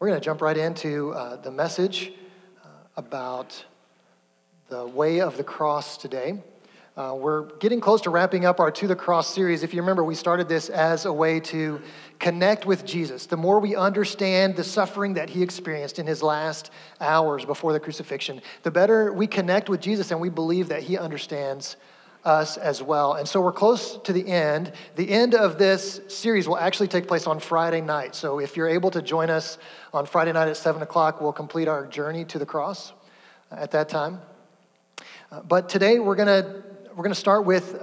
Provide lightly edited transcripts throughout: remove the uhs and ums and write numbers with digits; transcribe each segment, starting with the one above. We're going to jump right into the message about the way of the cross today. We're getting close to wrapping up our To the Cross series. If you remember, we started this as a way to connect with Jesus. The more we understand the suffering that he experienced in his last hours before the crucifixion, the better we connect with Jesus, and we believe that he understands us as well. And so we're close to the end. The end of this series will actually take place on Friday night. So if you're able to join us on Friday night at 7 o'clock, we'll complete our journey to the cross at that time. But today we're going to start with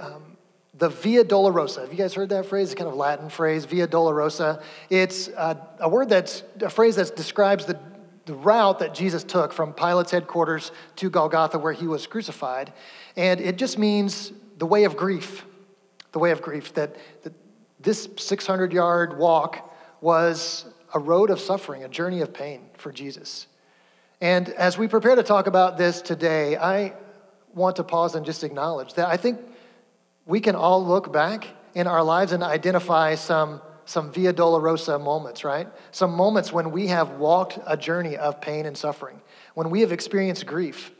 the Via Dolorosa. Have you guys heard that phrase? It's kind of a Latin phrase, Via Dolorosa. It's a word that's a phrase that describes the route that Jesus took from Pilate's headquarters to Golgotha, where he was crucified. And it just means the way of grief, the way of grief, that this 600-yard walk was a road of suffering, a journey of pain for Jesus. And as we prepare to talk about this today, I want to pause and just acknowledge that I think we can all look back in our lives and identify some Via Dolorosa moments, right? Some moments when we have walked a journey of pain and suffering, when we have experienced grief.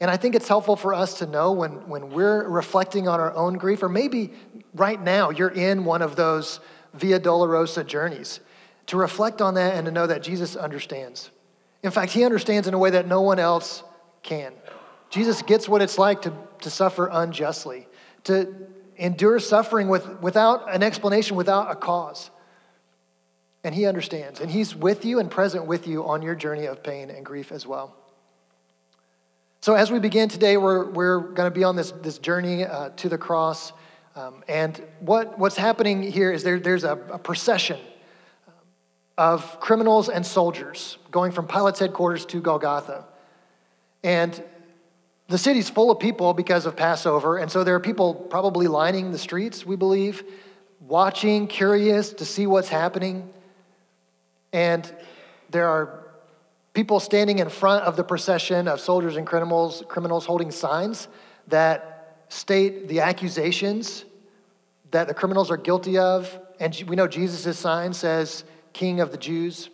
And I think it's helpful for us to know when we're reflecting on our own grief, or maybe right now you're in one of those Via Dolorosa journeys, to reflect on that and to know that Jesus understands. In fact, he understands in a way that no one else can. Jesus gets what it's like to suffer unjustly, to endure suffering without an explanation, without a cause. And he understands. And he's with you and present with you on your journey of pain and grief as well. So as we begin today, we're going to be on this journey to the cross. And what's happening here is there's a procession of criminals and soldiers going from Pilate's headquarters to Golgotha. And the city's full of people because of Passover, and so there are people probably lining the streets, we believe, watching, curious to see what's happening. And there are people standing in front of the procession of soldiers and criminals holding signs that state the accusations that the criminals are guilty of. And we know Jesus' sign says, "King of the Jews."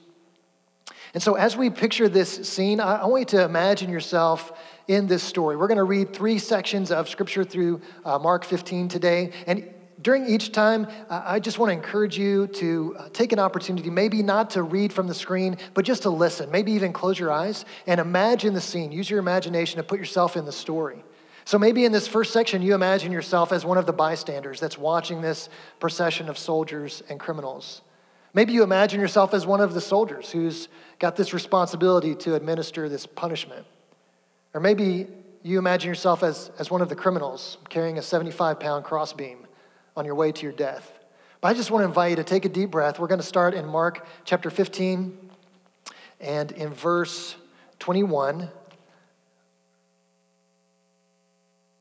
And so as we picture this scene, I want you to imagine yourself in this story. We're going to read three sections of Scripture through Mark 15 today. And during each time, I just want to encourage you to take an opportunity, maybe not to read from the screen, but just to listen. Maybe even close your eyes and imagine the scene. Use your imagination to put yourself in the story. So maybe in this first section, you imagine yourself as one of the bystanders that's watching this procession of soldiers and criminals. Maybe you imagine yourself as one of the soldiers who's got this responsibility to administer this punishment. Or maybe you imagine yourself as one of the criminals carrying a 75-pound crossbeam on your way to your death. But I just want to invite you to take a deep breath. We're going to start in Mark chapter 15 and in verse 21.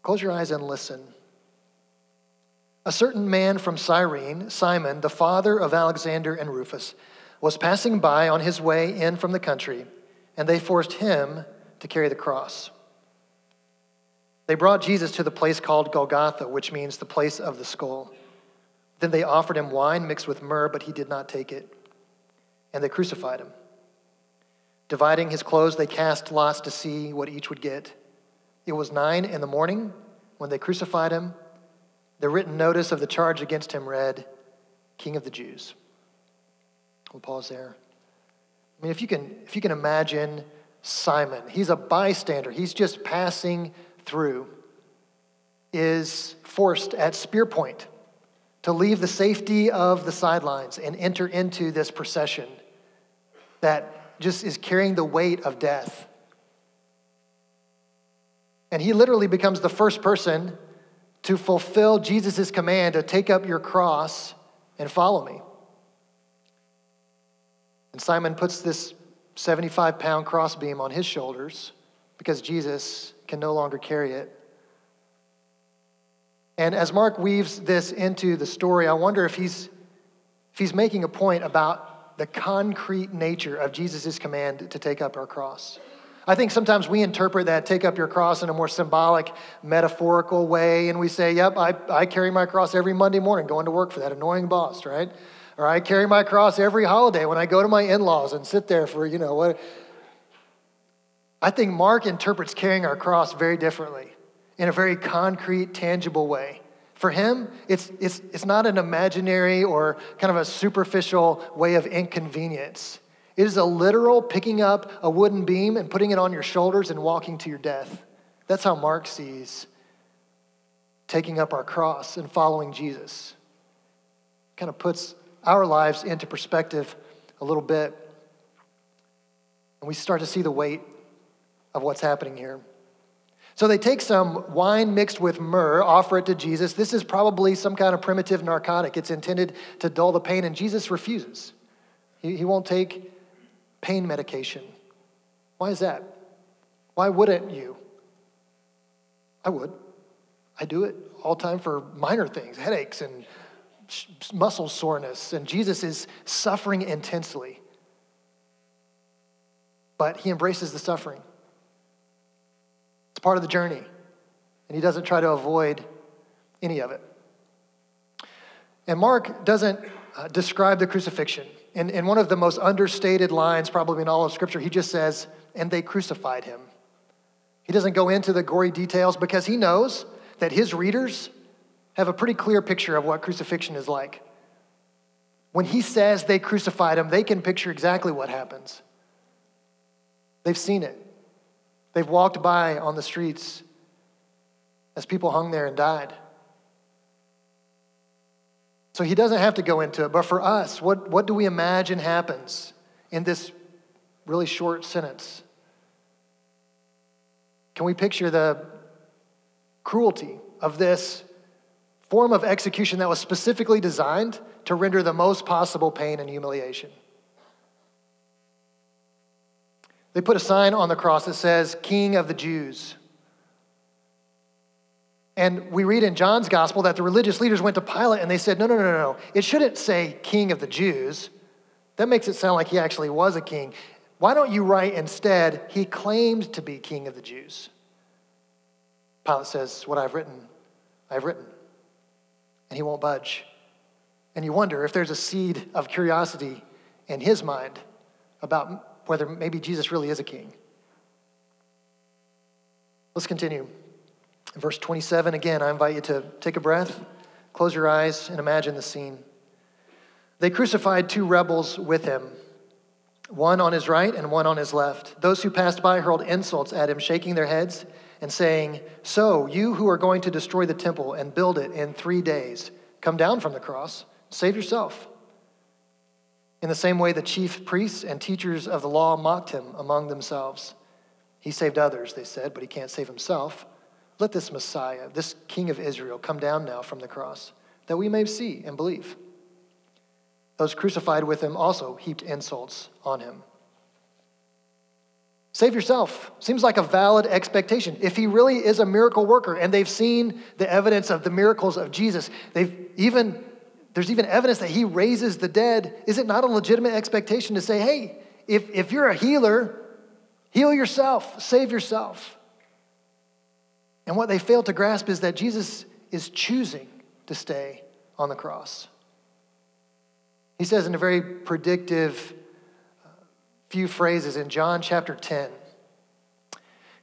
Close your eyes and listen. "A certain man from Cyrene, Simon, the father of Alexander and Rufus, was passing by on his way in from the country, and they forced him to carry the cross. They brought Jesus to the place called Golgotha, which means the place of the skull. Then they offered him wine mixed with myrrh, but he did not take it. And they crucified him. Dividing his clothes, they cast lots to see what each would get. It was 9 a.m. when they crucified him. The written notice of the charge against him read, 'King of the Jews.'" We'll pause there. I mean, if you can imagine Simon, he's a bystander. He's just passing through, is forced at spear point to leave the safety of the sidelines and enter into this procession that just is carrying the weight of death. And he literally becomes the first person to fulfill Jesus' command to take up your cross and follow me. And Simon puts this 75-pound crossbeam on his shoulders because Jesus can no longer carry it. And as Mark weaves this into the story, I wonder if he's making a point about the concrete nature of Jesus' command to take up our cross. I think sometimes we interpret that take up your cross in a more symbolic, metaphorical way, and we say, yep, I carry my cross every Monday morning going to work for that annoying boss, right? or I carry my cross every holiday when I go to my in-laws and sit there for, you know, what. I think Mark interprets carrying our cross very differently in a very concrete, tangible way. For him, it's not an imaginary or kind of a superficial way of inconvenience. It is a literal picking up a wooden beam and putting it on your shoulders and walking to your death. That's how Mark sees taking up our cross and following Jesus. Kind of puts our lives into perspective a little bit. And we start to see the weight of what's happening here. So they take some wine mixed with myrrh, offer it to Jesus. This is probably some kind of primitive narcotic. It's intended to dull the pain, and Jesus refuses. He won't take pain medication. Why is that? Why wouldn't you? I would. I do it all the time for minor things, headaches and muscle soreness. And Jesus is suffering intensely. But he embraces the suffering. It's part of the journey. And he doesn't try to avoid any of it. And Mark doesn't describe the crucifixion. In one of the most understated lines probably in all of Scripture, he just says, and they crucified him. He doesn't go into the gory details because he knows that his readers have a pretty clear picture of what crucifixion is like. When he says they crucified him, they can picture exactly what happens. They've seen it. They've walked by on the streets as people hung there and died. So he doesn't have to go into it. But for us, what do we imagine happens in this really short sentence? Can we picture the cruelty of this form of execution that was specifically designed to render the most possible pain and humiliation? They put a sign on the cross that says, King of the Jews. And we read in John's gospel that the religious leaders went to Pilate and they said, no. It shouldn't say King of the Jews. That makes it sound like he actually was a king. Why don't you write instead, he claimed to be King of the Jews? Pilate says, what I've written. And he won't budge. And you wonder if there's a seed of curiosity in his mind about whether maybe Jesus really is a king. Let's continue. In verse 27, again, I invite you to take a breath, close your eyes, and imagine the scene. They crucified two rebels with him, one on his right and one on his left. Those who passed by hurled insults at him, shaking their heads and saying, so you who are going to destroy the temple and build it in 3 days, come down from the cross, save yourself. In the same way, the chief priests and teachers of the law mocked him among themselves. He saved others, they said, but he can't save himself. Let this Messiah, this King of Israel, come down now from the cross, that we may see and believe. Those crucified with him also heaped insults on him. Save yourself. Seems like a valid expectation. If he really is a miracle worker, and they've seen the evidence of the miracles of Jesus, there's even evidence that he raises the dead. Is it not a legitimate expectation to say, hey, if you're a healer, heal yourself, save yourself? And what they fail to grasp is that Jesus is choosing to stay on the cross. He says in a very predictive few phrases in John chapter 10,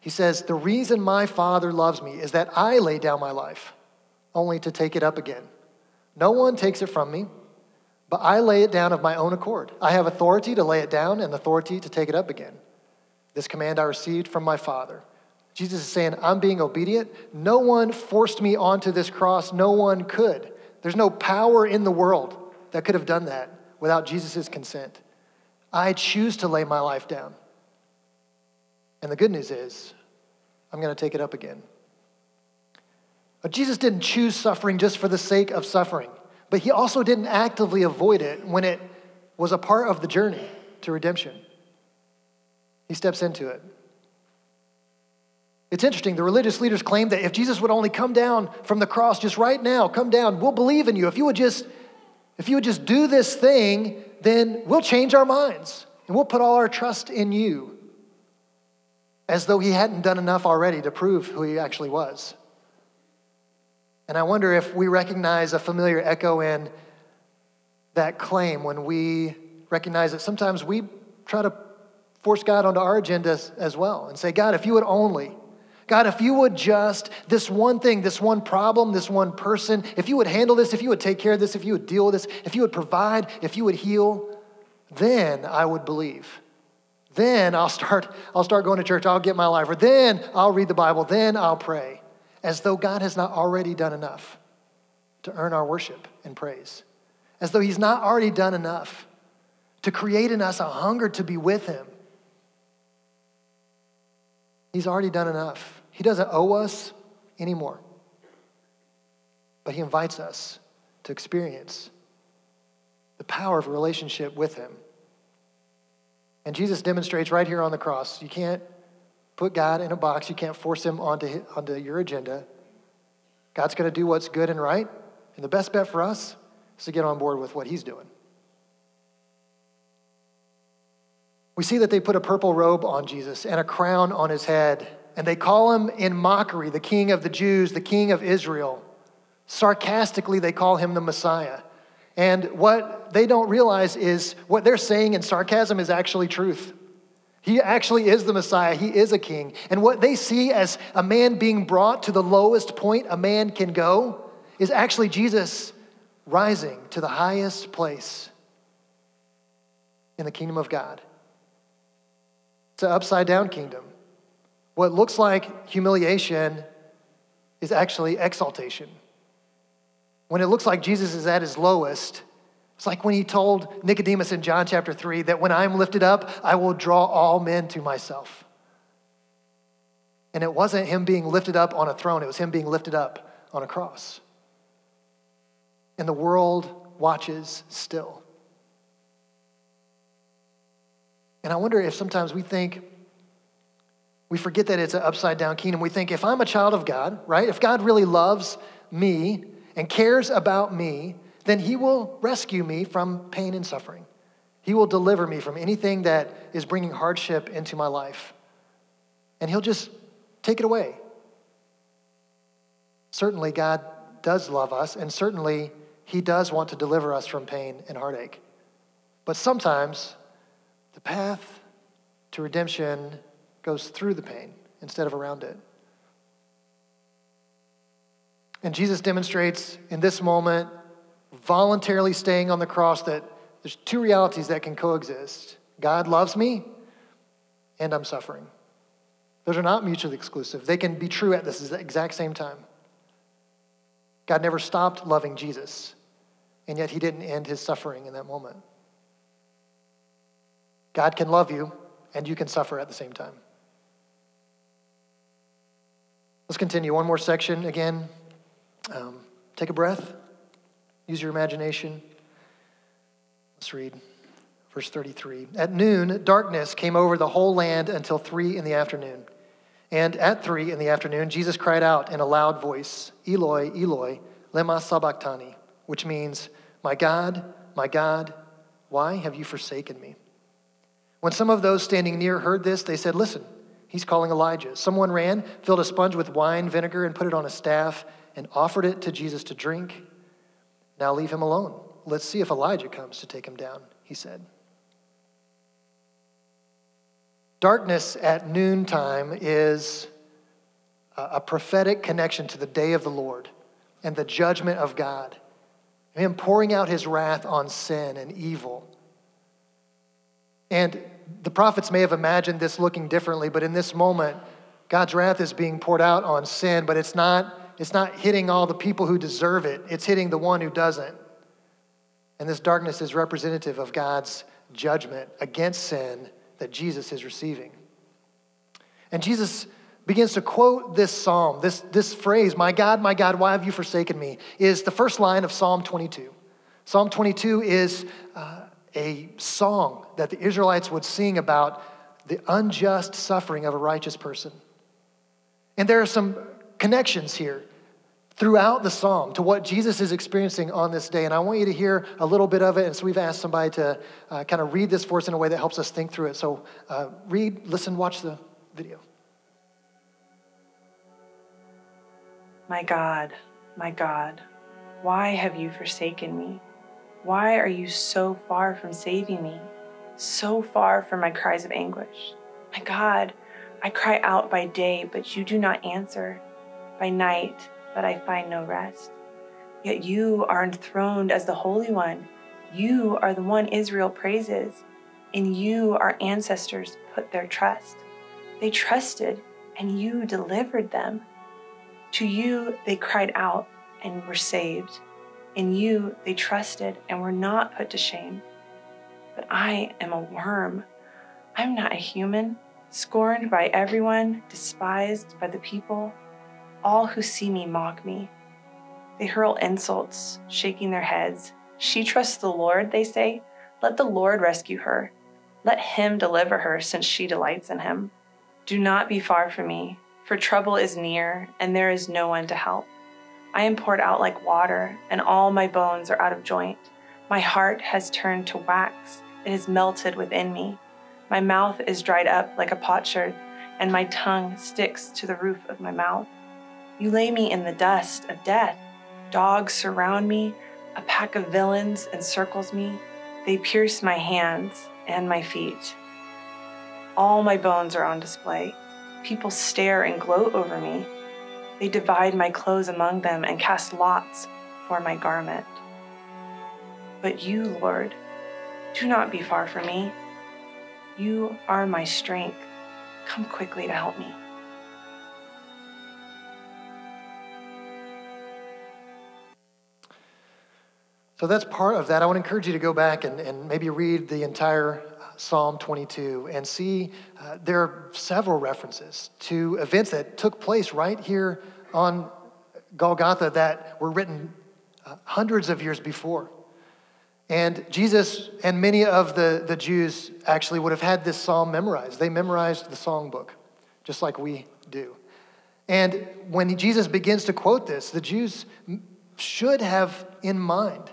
he says, the reason my Father loves me is that I lay down my life only to take it up again. No one takes it from me, but I lay it down of my own accord. I have authority to lay it down and authority to take it up again. This command I received from my Father. Jesus is saying, I'm being obedient. No one forced me onto this cross. No one could. There's no power in the world that could have done that without Jesus' consent. I choose to lay my life down. And the good news is, I'm going to take it up again. But Jesus didn't choose suffering just for the sake of suffering, but he also didn't actively avoid it when it was a part of the journey to redemption. He steps into it. It's interesting, the religious leaders claimed that if Jesus would only come down from the cross just right now, come down, we'll believe in you. If you would just do this thing, then we'll change our minds and we'll put all our trust in you. As though he hadn't done enough already to prove who he actually was. And I wonder if we recognize a familiar echo in that claim when we recognize that sometimes we try to force God onto our agenda as well and say, God, if you would only, God, if you would just, this one thing, this one problem, this one person, if you would handle this, if you would take care of this, if you would deal with this, if you would provide, if you would heal, then I would believe. Then I'll start going to church, I'll get my life, or then I'll read the Bible, then I'll pray, as though God has not already done enough to earn our worship and praise, as though he's not already done enough to create in us a hunger to be with him. He's already done enough. He doesn't owe us anymore, but he invites us to experience the power of a relationship with him. And Jesus demonstrates right here on the cross, you can't put God in a box. You can't force him onto your agenda. God's going to do what's good and right. And the best bet for us is to get on board with what he's doing. We see that they put a purple robe on Jesus and a crown on his head, and they call him in mockery the King of the Jews, the King of Israel. Sarcastically, they call him the Messiah. And what they don't realize is what they're saying in sarcasm is actually truth. He actually is the Messiah. He is a king. And what they see as a man being brought to the lowest point a man can go is actually Jesus rising to the highest place in the kingdom of God. It's an upside-down kingdom. What looks like humiliation is actually exaltation. When it looks like Jesus is at his lowest, it's like when he told Nicodemus in John chapter 3 that when I'm lifted up, I will draw all men to myself. And it wasn't him being lifted up on a throne. It was him being lifted up on a cross. And the world watches still. And I wonder if sometimes we forget that it's an upside-down kingdom. We think, if I'm a child of God, right? If God really loves me and cares about me, then he will rescue me from pain and suffering. He will deliver me from anything that is bringing hardship into my life. And he'll just take it away. Certainly God does love us, and certainly he does want to deliver us from pain and heartache. But sometimes the path to redemption goes through the pain instead of around it. And Jesus demonstrates in this moment, voluntarily staying on the cross, that there's two realities that can coexist. God loves me, and I'm suffering. Those are not mutually exclusive. They can be true at this exact same time. God never stopped loving Jesus, and yet he didn't end his suffering in that moment. God can love you, and you can suffer at the same time. Let's continue. One more section again. Take a breath. Use your imagination. Let's read verse 33. At noon, darkness came over the whole land until 3 p.m. And at 3 p.m, Jesus cried out in a loud voice, Eloi, Eloi, lema sabachthani, which means, my God, why have you forsaken me? When some of those standing near heard this, they said, listen, he's calling Elijah. Someone ran, filled a sponge with wine vinegar and put it on a staff and offered it to Jesus to drink. Now leave him alone. Let's see if Elijah comes to take him down, he said. Darkness at noontime is a prophetic connection to the day of the Lord and the judgment of God, him pouring out his wrath on sin and evil. And the prophets may have imagined this looking differently, but in this moment, God's wrath is being poured out on sin, but it's not hitting all the people who deserve it. It's hitting the one who doesn't. And this darkness is representative of God's judgment against sin that Jesus is receiving. And Jesus begins to quote this psalm. This phrase, my God, why have you forsaken me, is the first line of Psalm 22. Psalm 22 is a song that the Israelites would sing about the unjust suffering of a righteous person. And there are some connections here throughout the psalm to what Jesus is experiencing on this day. And I want you to hear a little bit of it. And so we've asked somebody to kind of read this for us in a way that helps us think through it. So read, listen, watch the video. My God, why have you forsaken me? Why are you so far from saving me, so far from my cries of anguish? My God, I cry out by day, but you do not answer, by night, but I find no rest. Yet you are enthroned as the Holy One. You are the one Israel praises. In you our ancestors put their trust. They trusted, and you delivered them. To you they cried out and were saved. In you they trusted and were not put to shame. But I am a worm. I'm not a human, scorned by everyone, despised by the people. All who see me mock me. They hurl insults, shaking their heads. She trusts the Lord, they say. Let the Lord rescue her. Let him deliver her, since she delights in him. Do not be far from me, for trouble is near, and there is no one to help. I am poured out like water, and all my bones are out of joint. My heart has turned to wax. It has melted within me. My mouth is dried up like a potsherd, and my tongue sticks to the roof of my mouth. You lay me in the dust of death. Dogs surround me. A pack of villains encircles me. They pierce my hands and my feet. All my bones are on display. People stare and gloat over me. They divide my clothes among them and cast lots for my garment. But you, Lord, do not be far from me. You are my strength. Come quickly to help me. So that's part of that. I want to encourage you to go back and maybe read the entire Psalm 22 and see there are several references to events that took place right here on Golgotha that were written hundreds of years before. And Jesus and many of the Jews actually would have had this psalm memorized. They memorized the songbook, just like we do. And when Jesus begins to quote this, the Jews should have in mind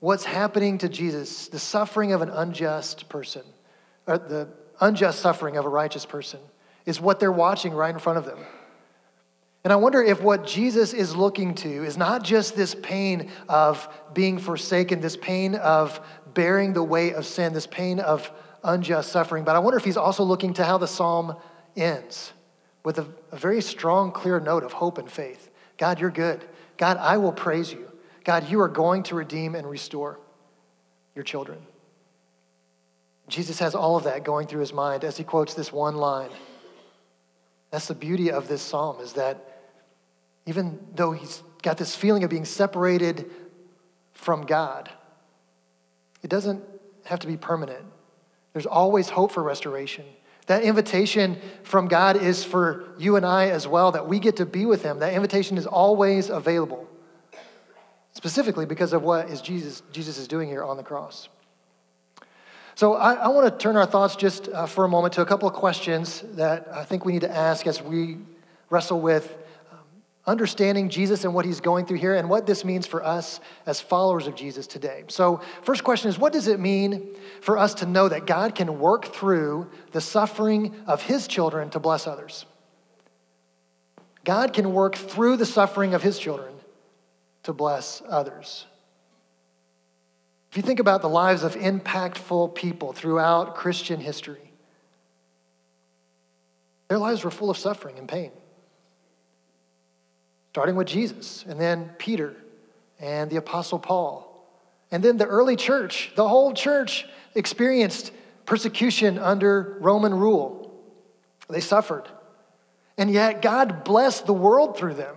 what's happening to Jesus, the suffering of an unjust person, or the unjust suffering of a righteous person, is what they're watching right in front of them. And I wonder if what Jesus is looking to is not just this pain of being forsaken, this pain of bearing the weight of sin, this pain of unjust suffering, but I wonder if he's also looking to how the psalm ends with a very strong, clear note of hope and faith. God, you're good. God, I will praise you. God, you are going to redeem and restore your children. Jesus has all of that going through his mind as he quotes this one line. That's the beauty of this psalm, is that even though he's got this feeling of being separated from God, it doesn't have to be permanent. There's always hope for restoration. That invitation from God is for you and I as well, that we get to be with him. That invitation is always available, specifically because of what is Jesus is doing here on the cross. So I want to turn our thoughts just for a moment to a couple of questions that I think we need to ask as we wrestle with understanding Jesus and what he's going through here and what this means for us as followers of Jesus today. So first question is, what does it mean for us to know that God can work through the suffering of his children to bless others? God can work through the suffering of his children to bless others. If you think about the lives of impactful people throughout Christian history, their lives were full of suffering and pain. Starting with Jesus, and then Peter, and the Apostle Paul. And then the early church, the whole church, experienced persecution under Roman rule. They suffered. And yet God blessed the world through them.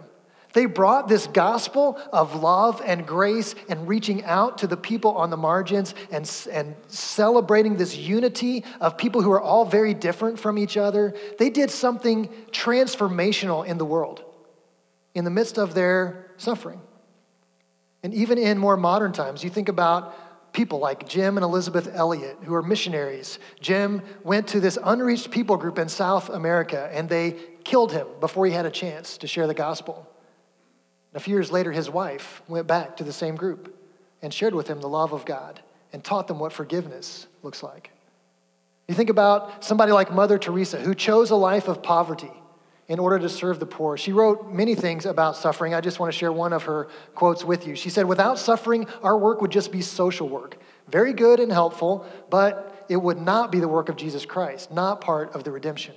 They brought this gospel of love and grace and reaching out to the people on the margins and celebrating this unity of people who are all very different from each other. They did something transformational in the world in the midst of their suffering. And even in more modern times, you think about people like Jim and Elizabeth Elliot, who are missionaries. Jim went to this unreached people group in South America, and they killed him before he had a chance to share the gospel. And a few years later, his wife went back to the same group and shared with him the love of God and taught them what forgiveness looks like. You think about somebody like Mother Teresa, who chose a life of poverty in order to serve the poor. She wrote many things about suffering. I just want to share one of her quotes with you. She said, "Without suffering, our work would just be social work. Very good and helpful, but it would not be the work of Jesus Christ, not part of the redemption.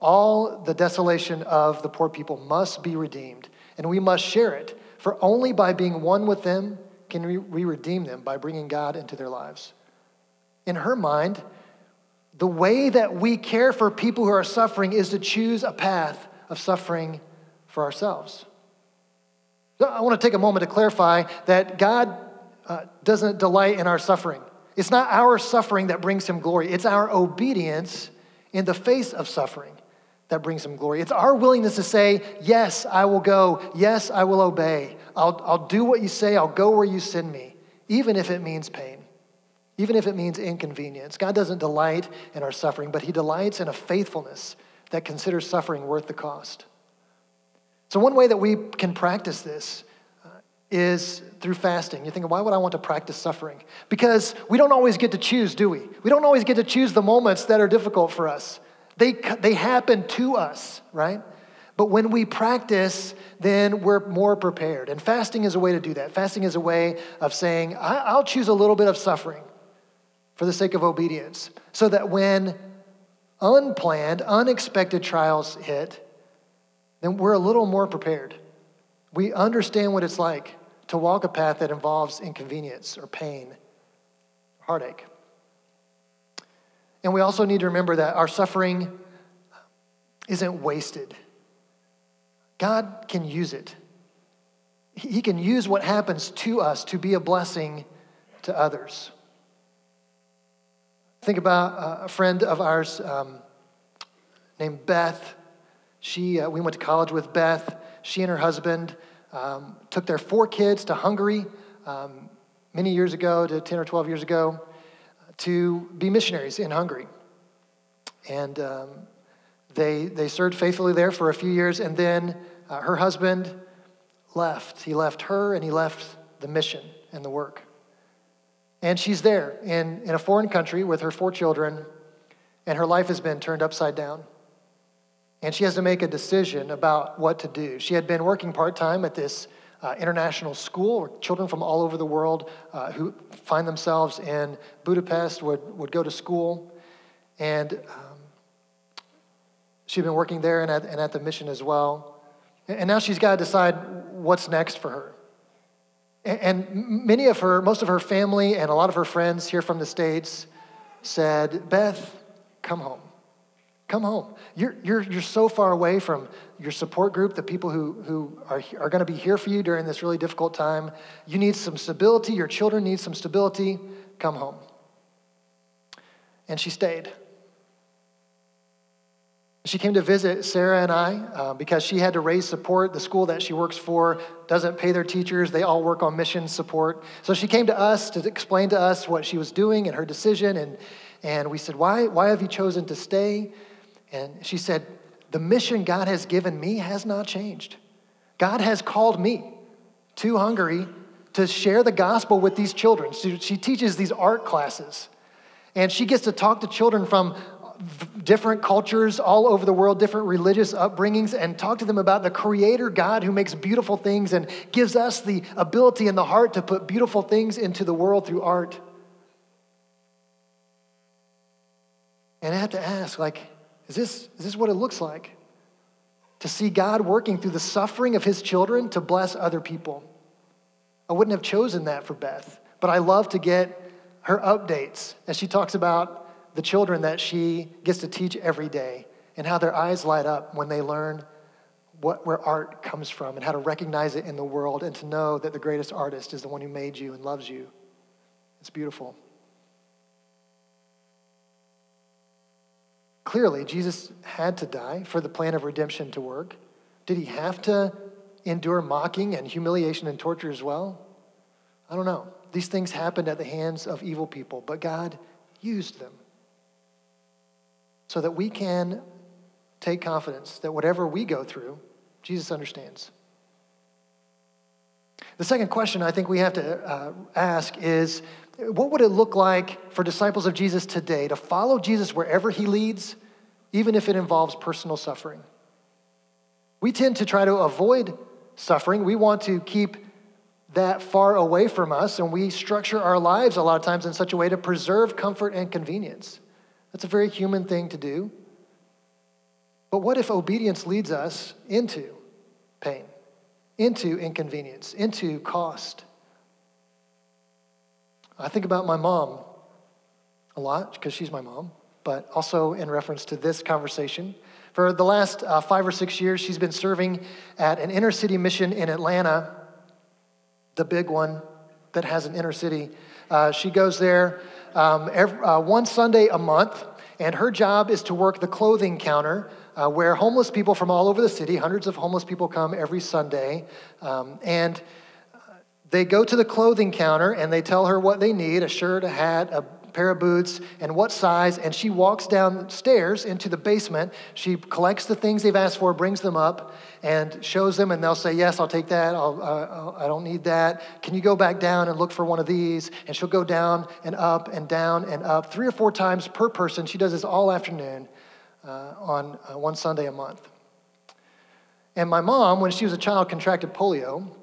All the desolation of the poor people must be redeemed, and we must share it, for only by being one with them can we redeem them by bringing God into their lives." In her mind, the way that we care for people who are suffering is to choose a path of suffering for ourselves. So I want to take a moment to clarify that God doesn't delight in our suffering. It's not our suffering that brings him glory. It's our obedience in the face of suffering that brings him glory. It's our willingness to say, yes, I will go. Yes, I will obey. I'll do what you say. I'll go where you send me, even if it means pain. Even if it means inconvenience. God doesn't delight in our suffering, but he delights in a faithfulness that considers suffering worth the cost. So one way that we can practice this is through fasting. You're thinking, why would I want to practice suffering? Because we don't always get to choose, do we? We don't always get to choose the moments that are difficult for us. They happen to us, right? But when we practice, then we're more prepared. And fasting is a way to do that. Fasting is a way of saying, I'll choose a little bit of suffering for the sake of obedience, so that when unplanned, unexpected trials hit, then we're a little more prepared. We understand what it's like to walk a path that involves inconvenience or pain, heartache. And we also need to remember that our suffering isn't wasted. God can use it. He can use what happens to us to be a blessing to others. Think about a friend of ours named Beth. We went to college with Beth. She and her husband took their 4 kids to Hungary many years ago, to 10 or 12 years ago, to be missionaries in Hungary. And they served faithfully there for a few years, and then her husband left. He left her, and he left the mission and the work. And she's there in a foreign country with her 4 children, and her life has been turned upside down. And she has to make a decision about what to do. She had been working part-time at this international school where children from all over the world who find themselves in Budapest would go to school. And she'd been working there and at the mission as well. And now she's got to decide what's next for her. And most of her family and a lot of her friends here from the States said, "Beth, come home. Come home. You're so far away from your support group, the people who are going to be here for you during this really difficult time. You need some stability. Your children need some stability. Come home." And she stayed. She came to visit Sarah and I because she had to raise support. The school that she works for doesn't pay their teachers. They all work on mission support. So she came to us to explain to us what she was doing and her decision. And we said, why have you chosen to stay? And she said, "The mission God has given me has not changed. God has called me to Hungary to share the gospel with these children." She teaches these art classes. And she gets to talk to children from different cultures all over the world, different religious upbringings, and talk to them about the creator God who makes beautiful things and gives us the ability and the heart to put beautiful things into the world through art. And I had to ask, is this what it looks like to see God working through the suffering of his children to bless other people? I wouldn't have chosen that for Beth, but I love to get her updates as she talks about the children that she gets to teach every day and how their eyes light up when they learn where art comes from and how to recognize it in the world and to know that the greatest artist is the one who made you and loves you. It's beautiful. Clearly, Jesus had to die for the plan of redemption to work. Did he have to endure mocking and humiliation and torture as well? I don't know. These things happened at the hands of evil people, but God used them, so that we can take confidence that whatever we go through, Jesus understands. The second question I think we have to ask is, what would it look like for disciples of Jesus today to follow Jesus wherever he leads, even if it involves personal suffering? We tend to try to avoid suffering. We want to keep that far away from us, and we structure our lives a lot of times in such a way to preserve comfort and convenience. That's a very human thing to do. But what if obedience leads us into pain, into inconvenience, into cost? I think about my mom a lot because she's my mom, but also in reference to this conversation. For the last 5 or 6 years, she's been serving at an inner city mission in Atlanta, the big one that has an inner city. She goes there one Sunday a month, and her job is to work the clothing counter where homeless people from all over the city, hundreds of homeless people come every Sunday, and they go to the clothing counter and they tell her what they need, a shirt, a hat, a pair of boots, and what size, and she walks downstairs into the basement. She collects the things they've asked for, brings them up, and shows them, and they'll say, yes, I'll take that. I don't need that. Can you go back down and look for one of these? And she'll go down and up and down and up 3 or 4 times per person. She does this all afternoon on one Sunday a month. And my mom, when she was a child, contracted polio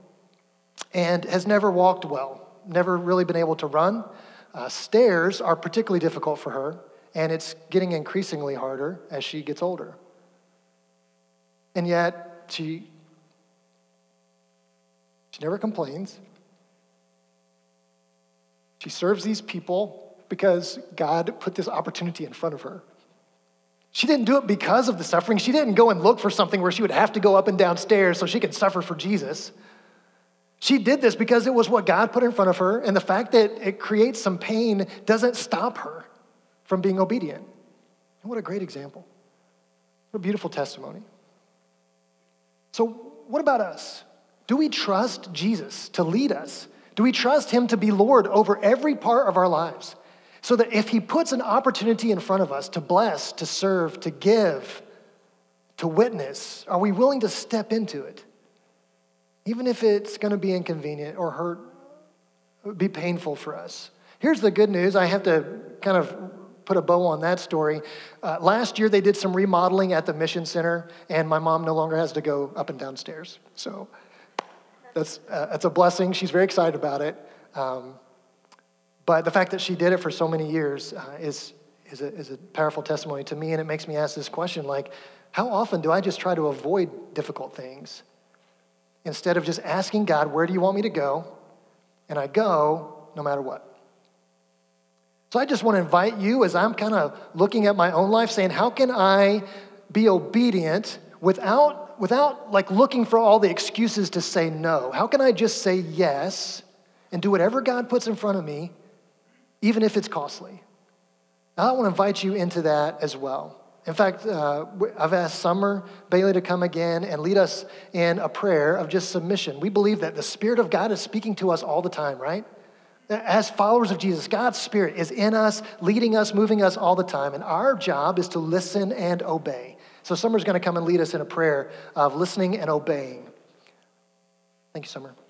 and has never walked well, never really been able to run. Stairs are particularly difficult for her, and it's getting increasingly harder as she gets older. And yet, she never complains. She serves these people because God put this opportunity in front of her. She didn't do it because of the suffering. She didn't go and look for something where she would have to go up and down stairs so she could suffer for Jesus. She did this because it was what God put in front of her, and the fact that it creates some pain doesn't stop her from being obedient. And what a great example. What a beautiful testimony. So what about us? Do we trust Jesus to lead us? Do we trust him to be Lord over every part of our lives, so that if he puts an opportunity in front of us to bless, to serve, to give, to witness, are we willing to step into it? Even if it's going to be inconvenient or hurt, be painful for us. Here's the good news. I have to kind of put a bow on that story. Last year, they did some remodeling at the mission center, and my mom no longer has to go up and down stairs. So that's a blessing. She's very excited about it. But the fact that she did it for so many years is a powerful testimony to me, and it makes me ask this question, like, how often do I just try to avoid difficult things? Instead of just asking God, where do you want me to go? And I go no matter what. So I just want to invite you, as I'm kind of looking at my own life, saying, how can I be obedient without like looking for all the excuses to say no? How can I just say yes and do whatever God puts in front of me, even if it's costly? I want to invite you into that as well. In fact, I've asked Summer Bailey to come again and lead us in a prayer of just submission. We believe that the Spirit of God is speaking to us all the time, right? As followers of Jesus, God's Spirit is in us, leading us, moving us all the time. And our job is to listen and obey. So Summer's going to come and lead us in a prayer of listening and obeying. Thank you, Summer.